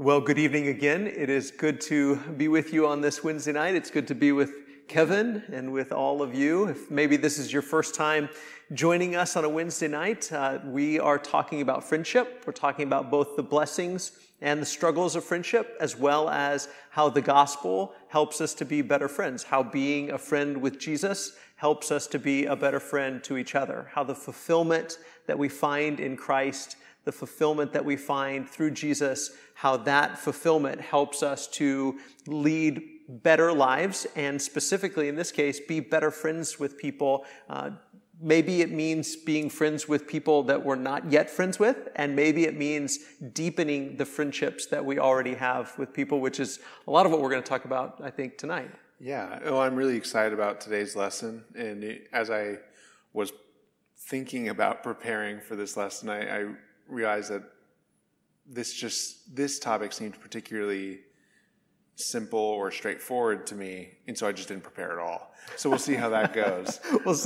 Well, good evening again. It is good to be with you on this Wednesday night. It's good to be with Kevin and with all of you. If maybe this is your first time joining us on a Wednesday night, we are talking about friendship. We're talking about both the blessings and the struggles of friendship, as well as how the gospel helps us to be better friends, how being a friend with Jesus helps us to be a better friend to each other, how the fulfillment that we find in Christ, the fulfillment that we find through Jesus, how that fulfillment helps us to lead better lives and specifically in this case, be better friends with people. Maybe it means being friends with people that we're not yet friends with, and maybe it means deepening the friendships that we already have with people, which is a lot of what we're going to talk about, I think, tonight. Yeah. Oh, I'm really excited about today's lesson. And as I was thinking about preparing for this lesson, I realized that this topic seemed particularly simple or straightforward to me, and so I just didn't prepare at all. So we'll see how that goes.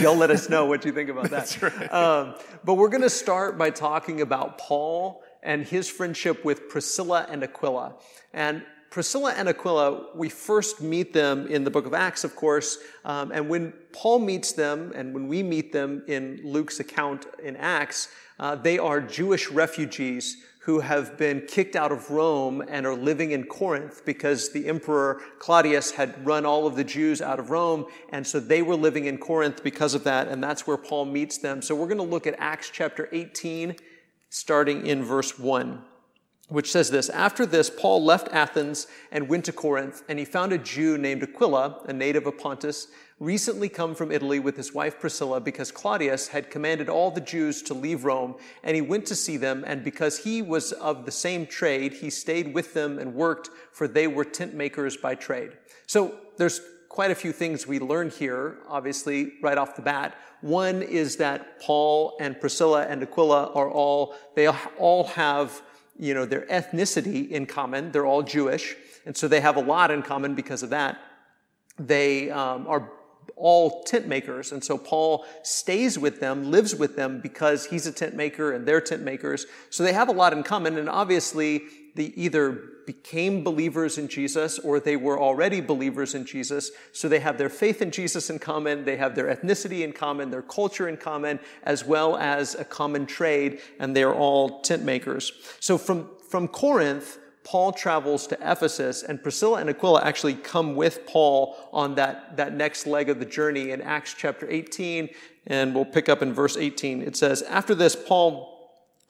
Y'all let us know what you think about that. That's right. But we're going to start by talking about Paul and his friendship with Priscilla and Aquila. And Priscilla and Aquila, we first meet them in the book of Acts, of course, and when Paul meets them and when we meet them in Luke's account in Acts, they are Jewish refugees who have been kicked out of Rome and are living in Corinth because the emperor Claudius had run all of the Jews out of Rome, and so they were living in Corinth because of that, and that's where Paul meets them. So we're going to look at Acts chapter 18, starting in verse 1. Which says this: "After this, Paul left Athens and went to Corinth, and he found a Jew named Aquila, a native of Pontus, recently come from Italy with his wife Priscilla, because Claudius had commanded all the Jews to leave Rome, and he went to see them, and because he was of the same trade, he stayed with them and worked, for they were tent makers by trade." So there's quite a few things we learn here, obviously, right off the bat. One is that Paul and Priscilla and Aquila they all have their ethnicity in common. They're all Jewish, and so they have a lot in common because of that. They are all tent makers, and so Paul stays with them, lives with them, because he's a tent maker and they're tent makers. So they have a lot in common, and obviously they either became believers in Jesus or they were already believers in Jesus. So they have their faith in Jesus in common, they have their ethnicity in common, their culture in common, as well as a common trade, and they're all tent makers. So from Corinth, Paul travels to Ephesus, and Priscilla and Aquila actually come with Paul on that next leg of the journey in Acts chapter 18, and we'll pick up in verse 18. It says, "After this, Paul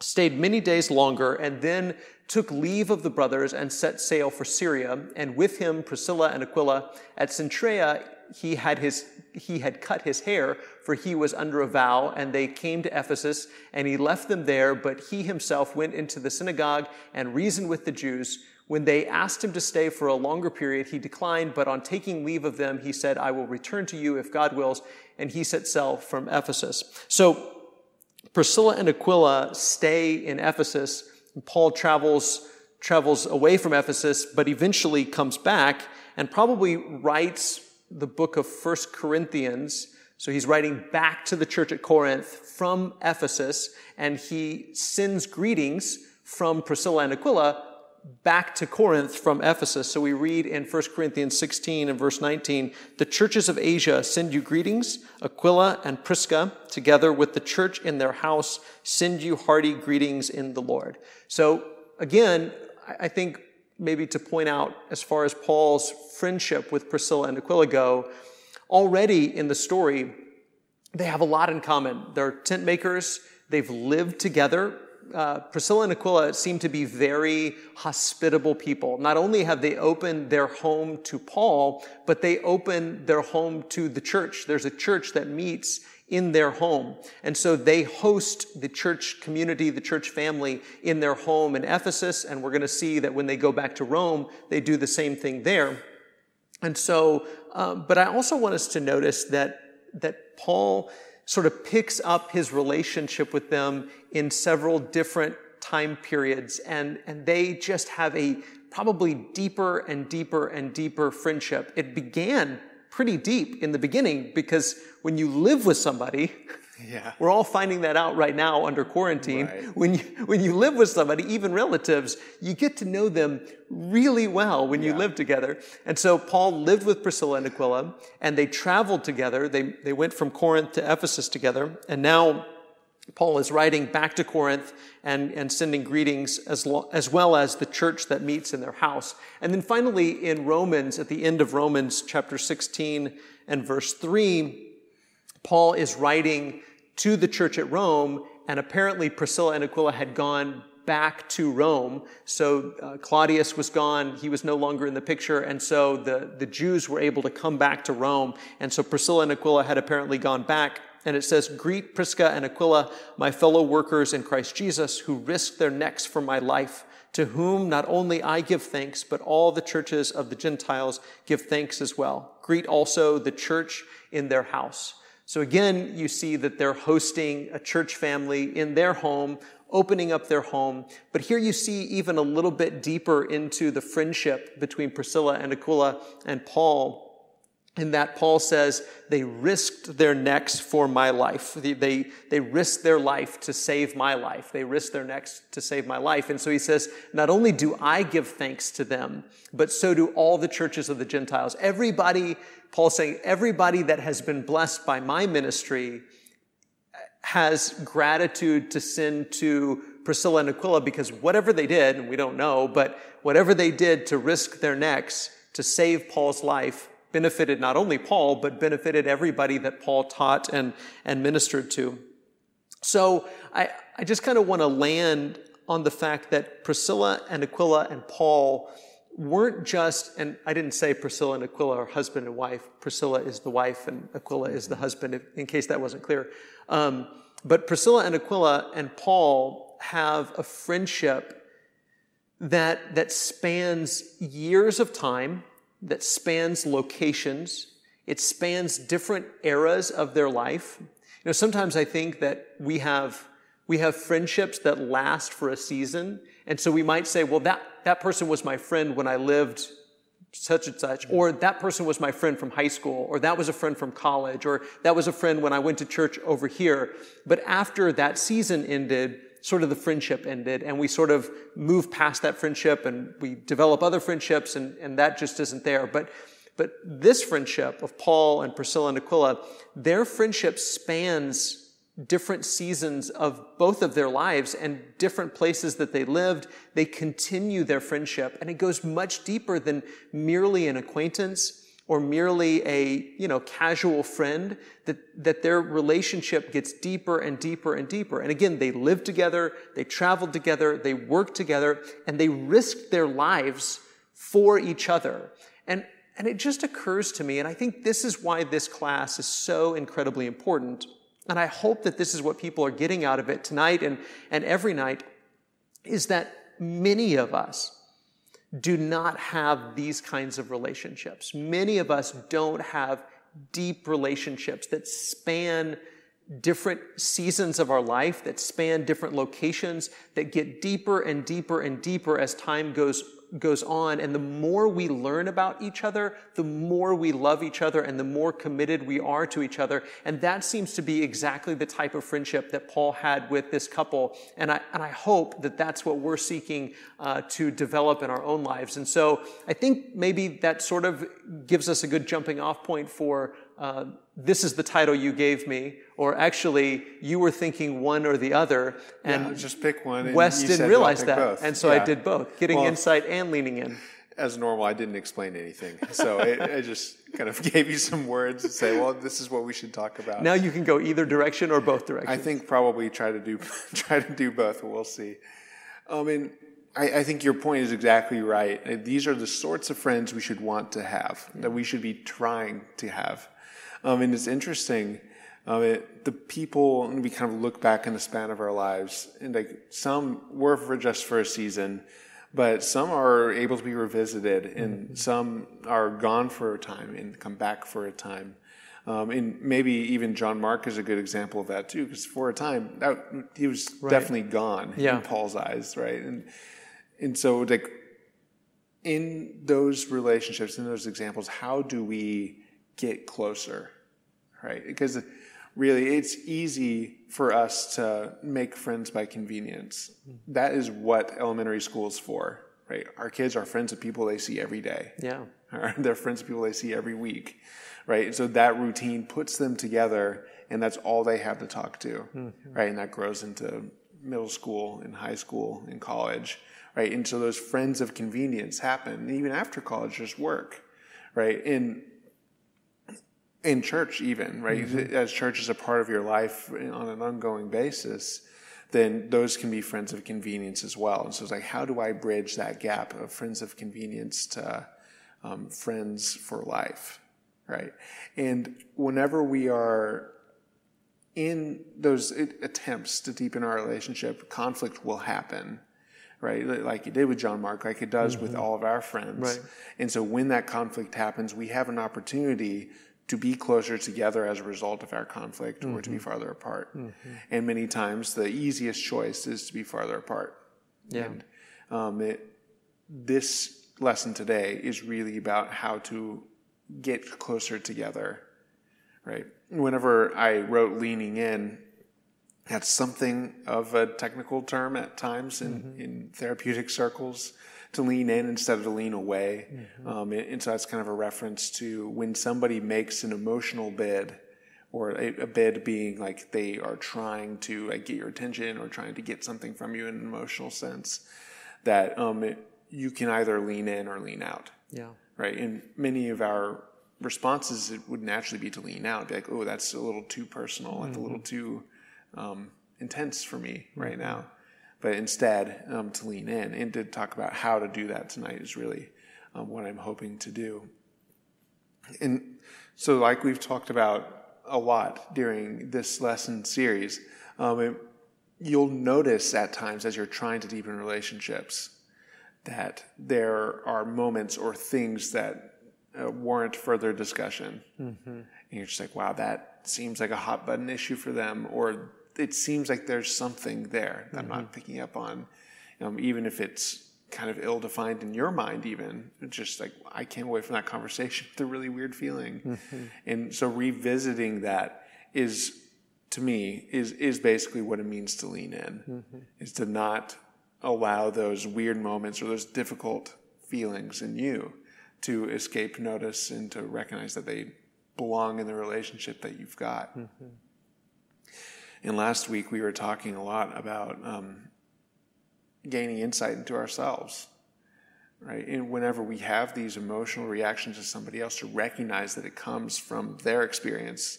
stayed many days longer, and then took leave of the brothers and set sail for Syria, and with him Priscilla and Aquila. At Cenchrea he had cut his hair, for he was under a vow, and they came to Ephesus, and he left them there, but he himself went into the synagogue and reasoned with the Jews. When they asked him to stay for a longer period, he declined, but on taking leave of them, he said, 'I will return to you if God wills,' and he set sail from Ephesus." So Priscilla and Aquila stay in Ephesus. Paul travels away from Ephesus, but eventually comes back and probably writes the book of 1 Corinthians. So he's writing back to the church at Corinth from Ephesus, and he sends greetings from Priscilla and Aquila back to Corinth from Ephesus. So we read in 1 Corinthians 16 and verse 19, "The churches of Asia send you greetings. Aquila and Prisca, together with the church in their house, send you hearty greetings in the Lord." So again, I think maybe to point out, as far as Paul's friendship with Priscilla and Aquila go, already in the story, they have a lot in common. They're tent makers. They've lived together. Priscilla and Aquila seem to be very hospitable people. Not only have they opened their home to Paul, but they open their home to the church. There's a church that meets in their home. And so they host the church community, the church family, in their home in Ephesus. And we're going to see that when they go back to Rome, they do the same thing there. And so, but I also want us to notice that Paul sort of picks up his relationship with them in several different time periods. And they just have a probably deeper and deeper and deeper friendship. It began pretty deep in the beginning, because when you live with somebody Yeah. We're all finding that out right now under quarantine. Right. When you live with somebody, even relatives, you get to know them really well when you live together. And so Paul lived with Priscilla and Aquila, and they traveled together. They went from Corinth to Ephesus together, and now Paul is writing back to Corinth and sending greetings as well as the church that meets in their house. And then finally in Romans, at the end of Romans chapter 16 and verse 3, Paul is writing to the church at Rome, and apparently Priscilla and Aquila had gone back to Rome. So Claudius was gone. He was no longer in the picture. And so the Jews were able to come back to Rome. And so Priscilla and Aquila had apparently gone back. And it says, "Greet Prisca and Aquila, my fellow workers in Christ Jesus, who risked their necks for my life, to whom not only I give thanks, but all the churches of the Gentiles give thanks as well. Greet also the church in their house." So again, you see that they're hosting a church family in their home, opening up their home. But here you see even a little bit deeper into the friendship between Priscilla and Aquila and Paul. In that Paul says, they risked their necks for my life. They risked their life to save my life. They risked their necks to save my life. And so he says, not only do I give thanks to them, but so do all the churches of the Gentiles. Everybody, Paul's saying, everybody that has been blessed by my ministry has gratitude to send to Priscilla and Aquila, because whatever they did, and we don't know, but whatever they did to risk their necks to save Paul's life benefited not only Paul, but benefited everybody that Paul taught and ministered to. So I just kind of want to land on the fact that Priscilla and Aquila and Paul weren't just, and I didn't say Priscilla and Aquila are husband and wife. Priscilla is the wife and Aquila is the husband, in case that wasn't clear. But Priscilla and Aquila and Paul have a friendship that spans years of time, that spans locations. It spans different eras of their life. You know, sometimes I think that we have friendships that last for a season. And so we might say, well, that person was my friend when I lived such and such, or that person was my friend from high school, or that was a friend from college, or that was a friend when I went to church over here. But after that season ended, sort of the friendship ended, and we sort of move past that friendship and we develop other friendships, and that just isn't there. But this friendship of Paul and Priscilla and Aquila, their friendship spans different seasons of both of their lives and different places that they lived. They continue their friendship, and it goes much deeper than merely an acquaintance or merely a, casual friend, that their relationship gets deeper and deeper and deeper. And again, they lived together, they traveled together, they worked together, and they risked their lives for each other. And it just occurs to me, and I think this is why this class is so incredibly important, and I hope that this is what people are getting out of it tonight and every night, is that many of us do not have these kinds of relationships. Many of us don't have deep relationships that span different seasons of our life, that span different locations, that get deeper and deeper and deeper as time goes on. And the more we learn about each other, the more we love each other, and the more committed we are to each other. And that seems to be exactly the type of friendship that Paul had with this couple. And I hope that that's what we're seeking to develop in our own lives. And so I think maybe that sort of gives us a good jumping off point for this is the title you gave me, or actually you were thinking one or the other, and just pick one. Wes didn't realize that, and so I did both, getting insight and leaning in. As normal, I didn't explain anything, so I just kind of gave you some words and say, well, this is what we should talk about. Now you can go either direction or both directions. I think probably try to do both. We'll see. I mean, I think your point is exactly right. These are the sorts of friends we should want to have, that we should be trying to have. And it's interesting, the people, and we kind of look back in the span of our lives, and like some were for just for a season, but some are able to be revisited, and some are gone for a time and come back for a time. And maybe even John Mark is a good example of that too, because for a time, he was definitely gone in Paul's eyes, right? And so like in those relationships, in those examples, how do we get closer? Right? Because really, it's easy for us to make friends by convenience. That is what elementary school is for, right? Our kids are friends with people they see every day. Yeah. They're friends with people they see every week, right? And so that routine puts them together, and that's all they have to talk to, mm-hmm. right? And that grows into middle school and high school and college, right? And so those friends of convenience happen. And even after college, there's work, right? In church even, right? Mm-hmm. As church is a part of your life on an ongoing basis, then those can be friends of convenience as well. And so it's like, how do I bridge that gap of friends of convenience to friends for life, right? And whenever we are in those attempts to deepen our relationship, conflict will happen, right? Like it did with John Mark, like it does mm-hmm. with all of our friends. Right. And so when that conflict happens, we have an opportunity to be closer together as a result of our conflict mm-hmm. or to be farther apart. Mm-hmm. And many times the easiest choice is to be farther apart. Yeah. And this lesson today is really about how to get closer together, right? Whenever I wrote leaning in, that's something of a technical term at times mm-hmm. in therapeutic circles, to lean in instead of to lean away. Mm-hmm. And so that's kind of a reference to when somebody makes an emotional bid, or a bid being like they are trying to get your attention or trying to get something from you in an emotional sense, that you can either lean in or lean out. Yeah. Right. And many of our responses, it would naturally be to lean out, be like, oh, that's a little too personal, mm-hmm. like a little too intense for me mm-hmm. right now. But instead, to lean in and to talk about how to do that tonight is really what I'm hoping to do. And so, like we've talked about a lot during this lesson series, you'll notice at times as you're trying to deepen relationships that there are moments or things that warrant further discussion. Mm-hmm. And you're just like, wow, that seems like a hot button issue for them, or it seems like there's something there that mm-hmm. I'm not picking up on, even if it's kind of ill-defined in your mind even. It's just like, I came away from that conversation with a really weird feeling. Mm-hmm. And so revisiting that is, to me, is basically what it means to lean in, mm-hmm. is to not allow those weird moments or those difficult feelings in you to escape notice and to recognize that they belong in the relationship that you've got. Mm-hmm. And last week we were talking a lot about gaining insight into ourselves, right? And whenever we have these emotional reactions to somebody else, to recognize that it comes from their experience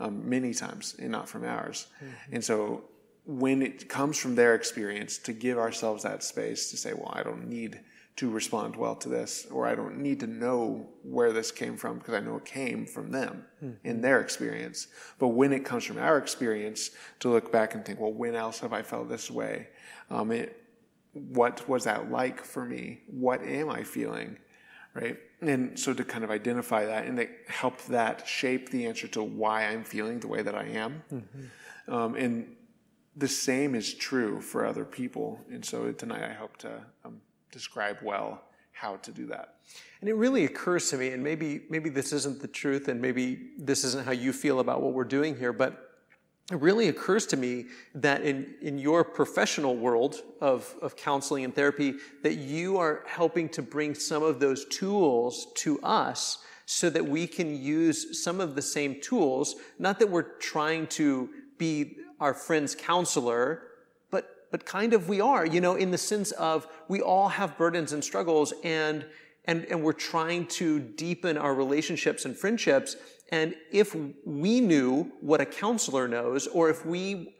many times and not from ours. Mm-hmm. And so when it comes from their experience, to give ourselves that space to say, well, I don't need to respond well to this, or I don't need to know where this came from because I know it came from them mm-hmm. in their experience. But when it comes from our experience, to look back and think, well, when else have I felt this way? What was that like for me? What am I feeling, right? And so to kind of identify that and to help that shape the answer to why I'm feeling the way that I am. Mm-hmm. And the same is true for other people. And so tonight I hope to describe well how to do that. And it really occurs to me, and maybe this isn't the truth, and maybe this isn't how you feel about what we're doing here, but it really occurs to me that in your professional world of counseling and therapy, that you are helping to bring some of those tools to us so that we can use some of the same tools, not that we're trying to be our friend's counselor, but kind of we are, in the sense of we all have burdens and struggles, and we're trying to deepen our relationships and friendships. And if we knew what a counselor knows, or if we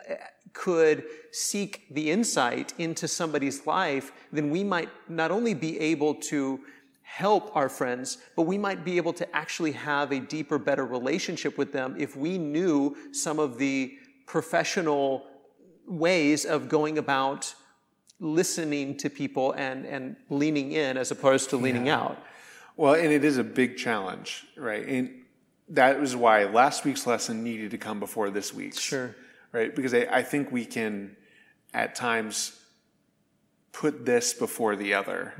could seek the insight into somebody's life, then we might not only be able to help our friends, but we might be able to actually have a deeper, better relationship with them if we knew some of the professional ways of going about listening to people and leaning in as opposed to leaning out. Well, and it is a big challenge, right? And that was why last week's lesson needed to come before this week's. Sure. Right? Because I think we can at times put this before the other,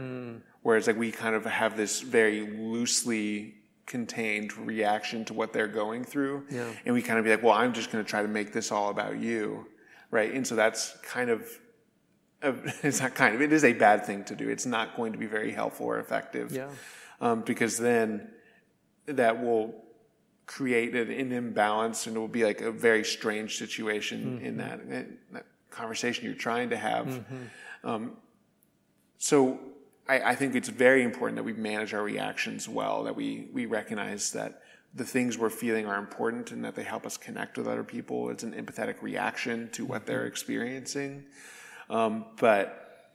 whereas like we kind of have this very loosely contained reaction to what they're going through. Yeah. And we kind of be like, well, I'm just going to try to make this all about you, right? And so that's kind of, it is a bad thing to do. It's not going to be very helpful or effective. Yeah. Because then that will create an imbalance, and it will be like a very strange situation mm-hmm. in that conversation you're trying to have. Mm-hmm. So I think it's very important that we manage our reactions well, that we recognize that the things we're feeling are important and that they help us connect with other people. It's an empathetic reaction to what they're experiencing. And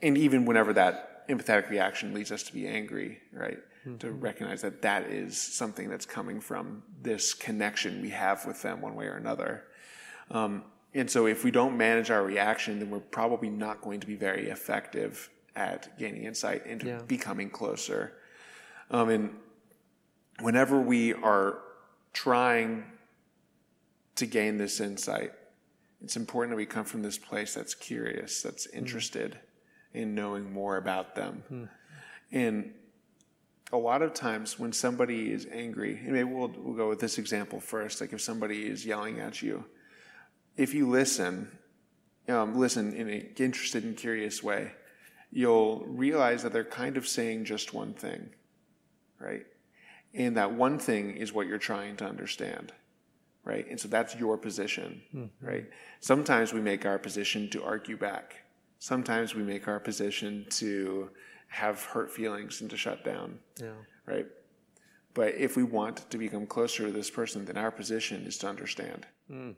even whenever that empathetic reaction leads us to be angry, right? Mm-hmm. To recognize that that is something that's coming from this connection we have with them one way or another. And so if we don't manage our reaction, then we're probably not going to be very effective at gaining insight into becoming closer. And whenever we are trying to gain this insight, it's important that we come from this place that's curious, that's interested in knowing more about them. Mm. And a lot of times when somebody is angry, and maybe we'll go with this example first, like if somebody is yelling at you, if you listen in an interested and curious way, you'll realize that they're kind of saying just one thing, right? And that one thing is what you're trying to understand, right? And so that's your position, mm-hmm. right? Sometimes we make our position to argue back. Sometimes we make our position to have hurt feelings and to shut down, right? But if we want to become closer to this person, then our position is to understand. Mm.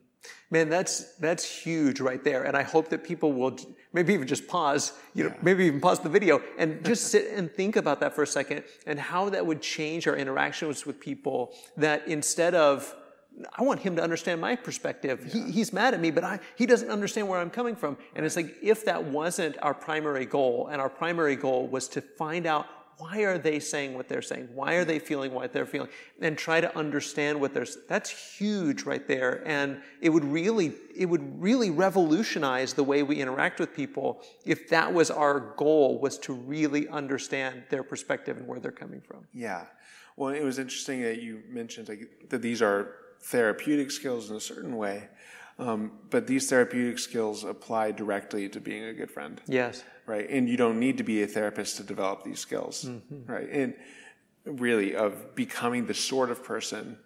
Man, that's huge right there. And I hope that people will maybe even just pause, maybe even pause the video and just sit and think about that for a second and how that would change our interactions with people, that instead of, I want him to understand my perspective. Yeah. He's mad at me, but he doesn't understand where I'm coming from. And It's like, if that wasn't our primary goal, and our primary goal was to find out, why are they saying what they're saying? Why are they feeling what they're feeling? And try to understand what they're saying. That's huge right there. And it would really revolutionize the way we interact with people if that was our goal, was to really understand their perspective and where they're coming from. Yeah. Well, it was interesting that you mentioned that these are therapeutic skills in a certain way, but these therapeutic skills apply directly to being a good friend. Yes. Right, and you don't need to be a therapist to develop these skills, mm-hmm. right? And really, of becoming the sort of person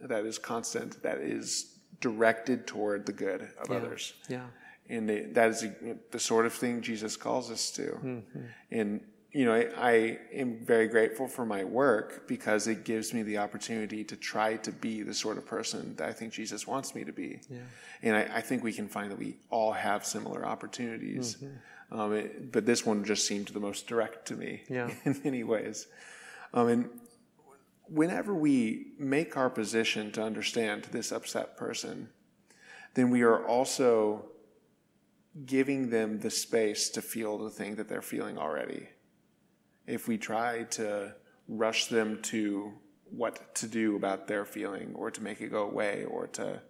that is constant, that is directed toward the good of others. Yeah, and that is the sort of thing Jesus calls us to. Mm-hmm. And I am very grateful for my work because it gives me the opportunity to try to be the sort of person that I think Jesus wants me to be. Yeah. And I think we can find that we all have similar opportunities. Mm-hmm. But this one just seemed the most direct to me in many ways. And whenever we make our position to understand this upset person, then we are also giving them the space to feel the thing that they're feeling already. If we try to rush them to what to do about their feeling, or to make it go away, or to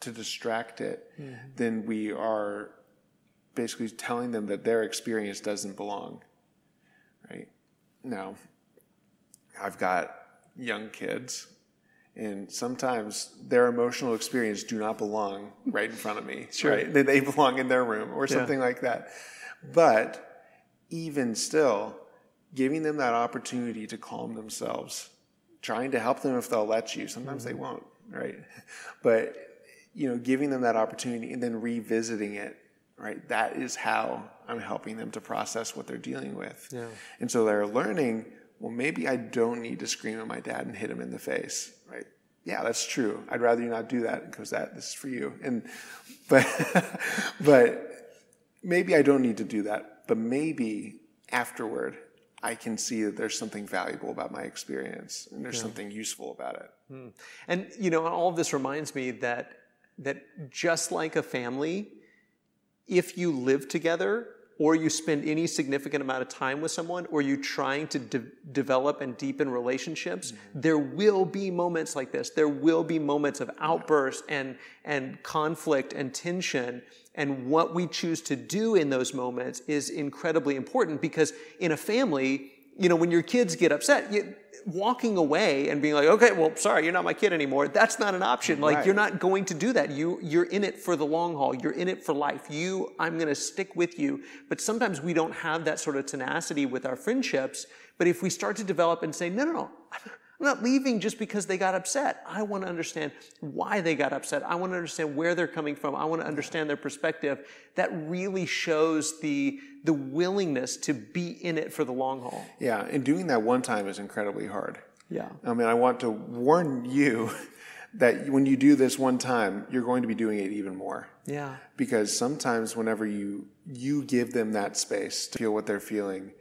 distract it, mm-hmm. then we are basically telling them that their experience doesn't belong, right? Now, I've got young kids, and sometimes their emotional experience do not belong right in front of me, sure. right? They belong in their room or something like that. But even still, giving them that opportunity to calm themselves, trying to help them if they'll let you. Sometimes mm-hmm. they won't, right? But, giving them that opportunity and then revisiting it, right? That is how I'm helping them to process what they're dealing with. Yeah. And so they're learning, well, maybe I don't need to scream at my dad and hit him in the face, right? Yeah, that's true. I'd rather you not do that because this is for you. But maybe I don't need to do that. But maybe afterward, I can see that there's something valuable about my experience and there's something useful about it. Mm. And, all of this reminds me that just like a family, if you live together or you spend any significant amount of time with someone or you're trying to develop and deepen relationships, mm-hmm. there will be moments like this. There will be moments of outbursts and conflict and tension. And what we choose to do in those moments is incredibly important, because in a family, you know, when your kids get upset, walking away and being like, okay, well, sorry, you're not my kid anymore. That's not an option. Like, right. You're not going to do that. You're in it for the long haul. You're in it for life. I'm going to stick with you. But sometimes we don't have that sort of tenacity with our friendships. But if we start to develop and say, no, I'm not leaving just because they got upset. I want to understand why they got upset. I want to understand where they're coming from. I want to understand their perspective. That really shows the willingness to be in it for the long haul. Yeah, and doing that one time is incredibly hard. Yeah. I mean, I want to warn you that when you do this one time, you're going to be doing it even more. Yeah. Because sometimes whenever you give them that space to feel what they're feeling,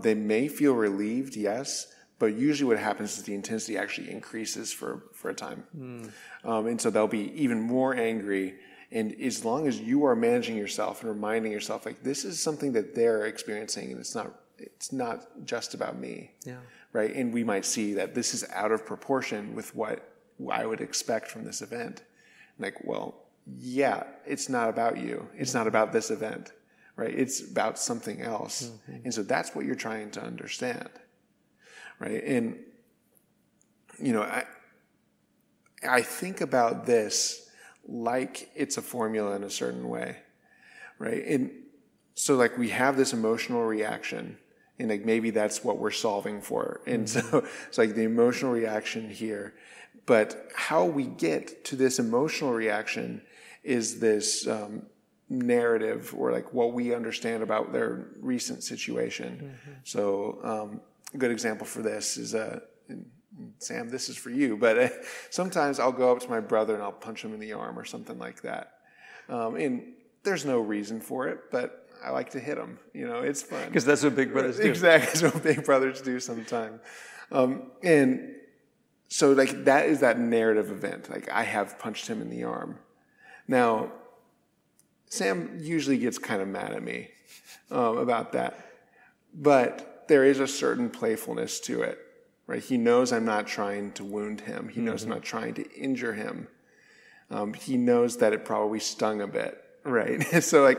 they may feel relieved, yes, but usually what happens is the intensity actually increases for a time. And so they'll be even more angry. And as long as you are managing yourself and reminding yourself, like, this is something that they're experiencing and it's not just about me. Yeah. Right? And we might see that this is out of proportion with what I would expect from this event. Like, well, yeah, it's not about you. It's not about this event. Right? It's about something else. Mm-hmm. And so that's what you're trying to understand. Right? And, you know, I think about this like it's a formula in a certain way, right? And so, like, we have this emotional reaction, and, like, maybe that's what we're solving for. And so it's like the emotional reaction here. But how we get to this emotional reaction is this narrative, or, like, what we understand about their recent situation. Mm-hmm. So, a good example for this is, Sam, this is for you, but sometimes I'll go up to my brother and I'll punch him in the arm or something like that. And there's no reason for it, but I like to hit him. You know, it's fun. Because that's what big brothers do. Exactly. That's what big brothers do sometimes. And so, like, that is that narrative event. Like, I have punched him in the arm. Now, Sam usually gets kind of mad at me about that. But there is a certain playfulness to it, right? He knows I'm not trying to wound him. He knows I'm not trying to injure him. He knows that it probably stung a bit, right? So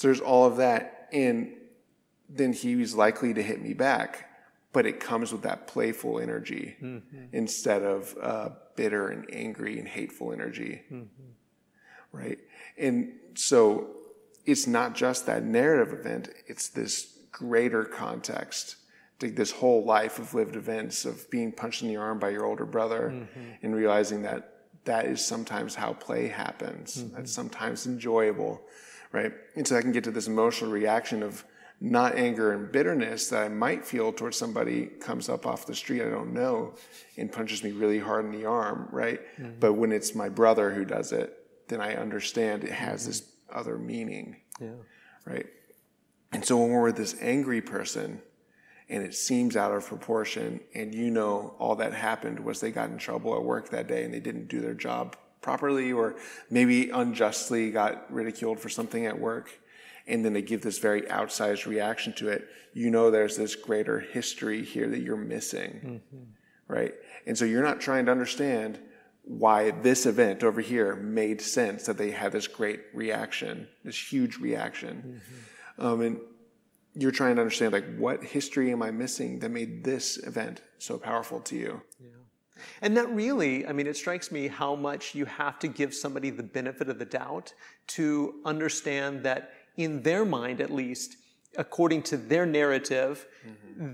there's all of that. And then he's likely to hit me back, but it comes with that playful energy instead of bitter and angry and hateful energy, right? And so it's not just that narrative event. It's this greater context, like this whole life of lived events of being punched in the arm by your older brother and realizing that is sometimes how play happens. That's sometimes enjoyable, right? And so I can get to this emotional reaction of not anger and bitterness that I might feel towards somebody comes up off the street I don't know and punches me really hard in the arm, right? But when it's my brother who does it, then I understand it has this other meaning, right? And so when we're with this angry person and it seems out of proportion and you know all that happened was they got in trouble at work that day and they didn't do their job properly or maybe unjustly got ridiculed for something at work, and then they give this very outsized reaction to it, you know there's this greater history here that you're missing, right? And so you're not trying to understand why this event over here made sense that they had this great reaction, this huge reaction. And you're trying to understand, like, what history am I missing that made this event so powerful to you? Yeah. And that really, I mean, it strikes me how much you have to give somebody the benefit of the doubt to understand that in their mind, at least, according to their narrative,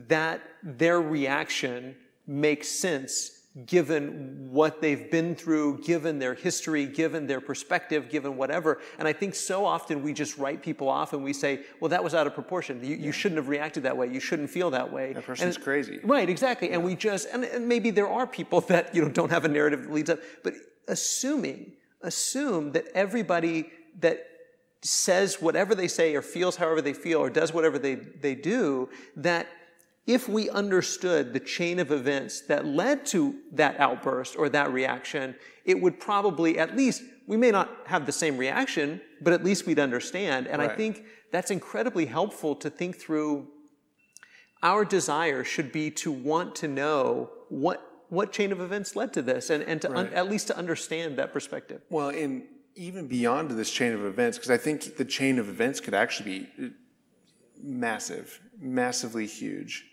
that their reaction makes sense given what they've been through, given their history, given their perspective, given whatever. And I think so often we just write people off and we say, well, that was out of proportion. You shouldn't have reacted that way. You shouldn't feel that way. That person's crazy. Right, exactly. Yeah. And we just, and maybe there are people that, you know, don't have a narrative that leads up, but assume that everybody that says whatever they say or feels however they feel or does whatever they do, that if we understood the chain of events that led to that outburst or that reaction, it would probably, at least, we may not have the same reaction, but at least we'd understand. And right. I think that's incredibly helpful to think through. Our desire should be to want to know what chain of events led to this and to at least to understand that perspective. Well, and even beyond this chain of events, because I think the chain of events could actually be massively huge.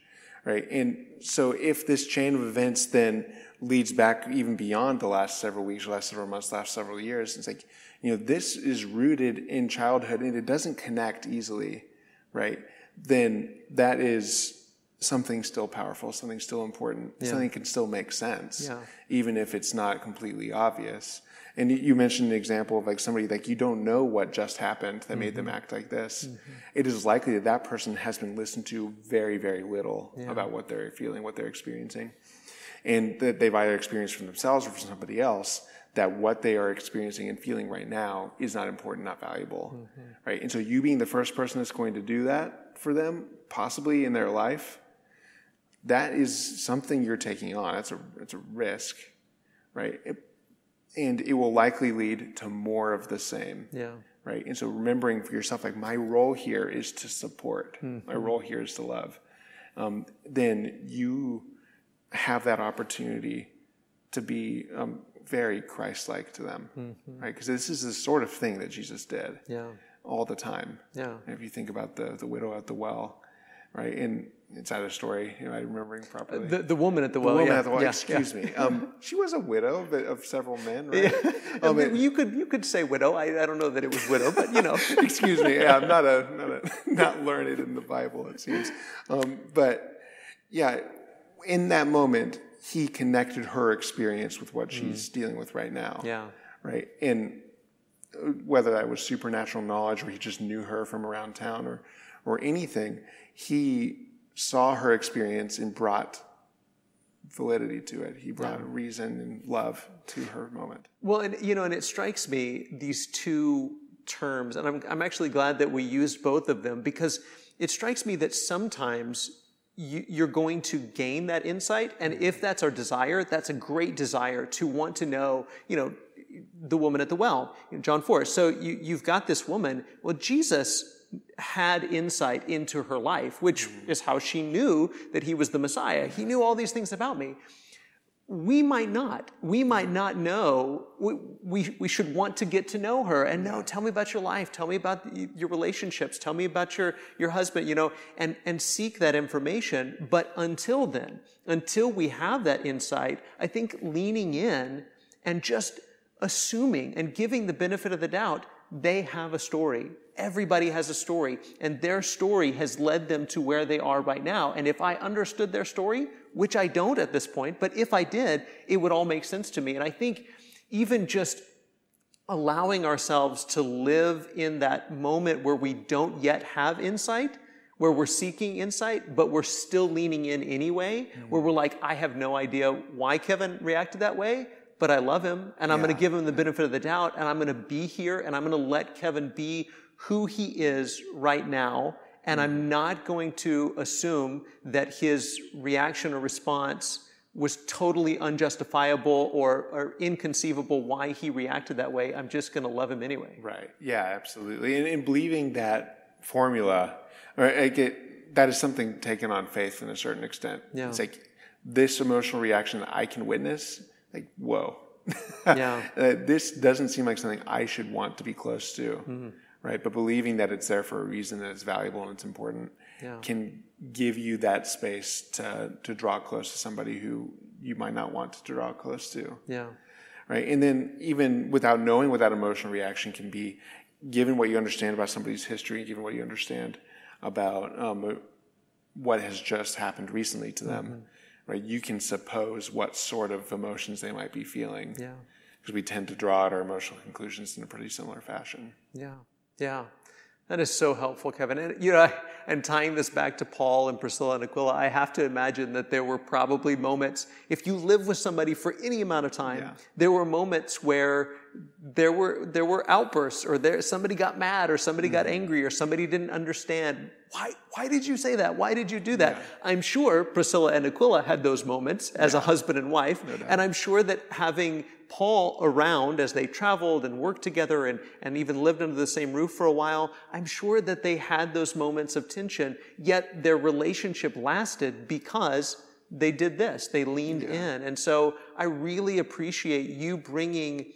right? And so if this chain of events then leads back even beyond the last several weeks, last several months, last several years, it's like, you know, this is rooted in childhood and it doesn't connect easily, right? Then that is something still powerful, something still important, something can still make sense, even if it's not completely obvious. And you mentioned an example of like somebody, like you don't know what just happened that made them act like this. It is likely that that person has been listened to very, very little about what they're feeling, what they're experiencing. And that they've either experienced from themselves or from somebody else that what they are experiencing and feeling right now is not important, not valuable, right? And so you being the first person that's going to do that for them, possibly in their life, that is something you're taking on. It's a risk, right? And it will likely lead to more of the same, right? And so remembering for yourself, like my role here is to support. My role here is to love. Then you have that opportunity to be very Christ-like to them, right? Because this is the sort of thing that Jesus did all the time. If you think about the widow at the well, right? And it's out of story. You know, I'm remembering properly. The woman at the well. The woman at the well. Yeah. Excuse me. She was a widow of several men, right? You could say widow. I don't know that it was widow, but you know. Excuse me. Yeah, I'm not learned in the Bible, it seems. But yeah, in that moment, he connected her experience with what she's dealing with right now. Yeah. Right. And whether that was supernatural knowledge, or he just knew her from around town, or anything, he saw her experience and brought validity to it. He brought reason and love to her moment. Well, and you know, and it strikes me, these two terms, and I'm actually glad that we used both of them, because it strikes me that sometimes you're going to gain that insight, and if that's our desire, that's a great desire to want to know, you know, the woman at the well, John 4. So you've got this woman. Well, Jesus had insight into her life, which is how she knew that he was the Messiah. He knew all these things about me. We might not. We might not know. We should want to get to know her and know, tell me about your life. Tell me about your relationships. Tell me about your husband, you know, and seek that information. But until then, until we have that insight, I think leaning in and just assuming and giving the benefit of the doubt, they have a story. Everybody has a story, and their story has led them to where they are right now. And if I understood their story, which I don't at this point, but if I did, it would all make sense to me. And I think even just allowing ourselves to live in that moment where we don't yet have insight, where we're seeking insight, but we're still leaning in anyway, where we're like, I have no idea why Kevin reacted that way, but I love him, and I'm going to give him the benefit of the doubt, and I'm going to be here, and I'm going to let Kevin be who he is right now, and I'm not going to assume that his reaction or response was totally unjustifiable or inconceivable why he reacted that way. I'm just going to love him anyway. Right. Yeah, absolutely. And believing that formula, right, that is something taken on faith in a certain extent. Yeah. It's like this emotional reaction I can witness, like, whoa. This doesn't seem like something I should want to be close to. Mm-hmm. Right, but believing that it's there for a reason, that it's valuable and it's important, can give you that space to draw close to somebody who you might not want to draw close to. Yeah, right. And then even without knowing what that emotional reaction can be, given what you understand about somebody's history, given what you understand about what has just happened recently to them, right? You can suppose what sort of emotions they might be feeling. Yeah, because we tend to draw out our emotional conclusions in a pretty similar fashion. Yeah. Yeah, that is so helpful, Kevin. And you know, and tying this back to Paul and Priscilla and Aquila, I have to imagine that there were probably moments, if you live with somebody for any amount of time, there were moments where there were outbursts, or somebody got mad, or somebody got angry, or somebody didn't understand. Why did you say that? Why did you do that? Yeah. I'm sure Priscilla and Aquila had those moments as a husband and wife, no doubt. And I'm sure that having Paul around as they traveled and worked together and even lived under the same roof for a while, I'm sure that they had those moments of tension, yet their relationship lasted because they did this. They leaned in. And so I really appreciate you bringing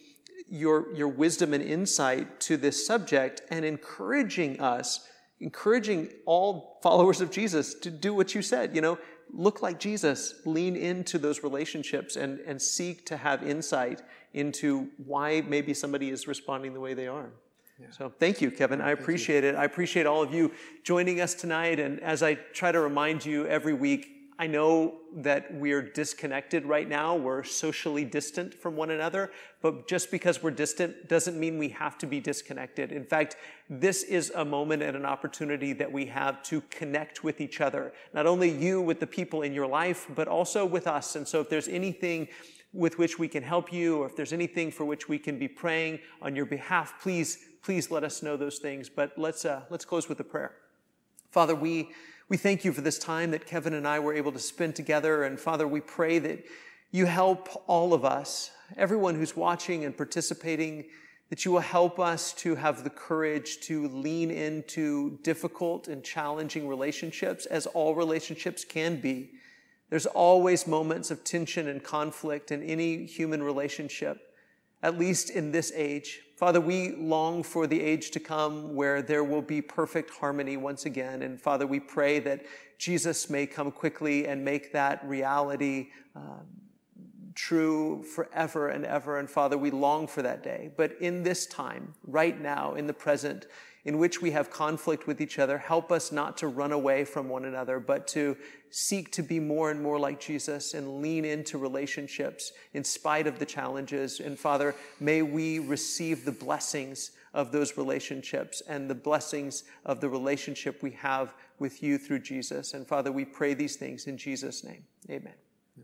your wisdom and insight to this subject and encouraging us encouraging all followers of Jesus to do what you said, you know, look like Jesus, lean into those relationships and seek to have insight into why maybe somebody is responding the way they are. Yeah. So thank you, Kevin. I appreciate it. I appreciate all of you joining us tonight. And as I try to remind you every week, I know that we're disconnected right now. We're socially distant from one another, but just because we're distant doesn't mean we have to be disconnected. In fact, this is a moment and an opportunity that we have to connect with each other, not only you with the people in your life, but also with us. And so if there's anything with which we can help you, or if there's anything for which we can be praying on your behalf, please let us know those things. But let's close with a prayer. Father, we thank you for this time that Kevin and I were able to spend together. And Father, we pray that you help all of us, everyone who's watching and participating, that you will help us to have the courage to lean into difficult and challenging relationships, as all relationships can be. There's always moments of tension and conflict in any human relationship, at least in this age. Father, we long for the age to come where there will be perfect harmony once again. And Father, we pray that Jesus may come quickly and make that reality true forever and ever. And Father, we long for that day. But in this time, right now, in the present, in which we have conflict with each other, help us not to run away from one another, but to seek to be more and more like Jesus and lean into relationships in spite of the challenges. And Father, may we receive the blessings of those relationships and the blessings of the relationship we have with you through Jesus. And Father, we pray these things in Jesus' name. Amen.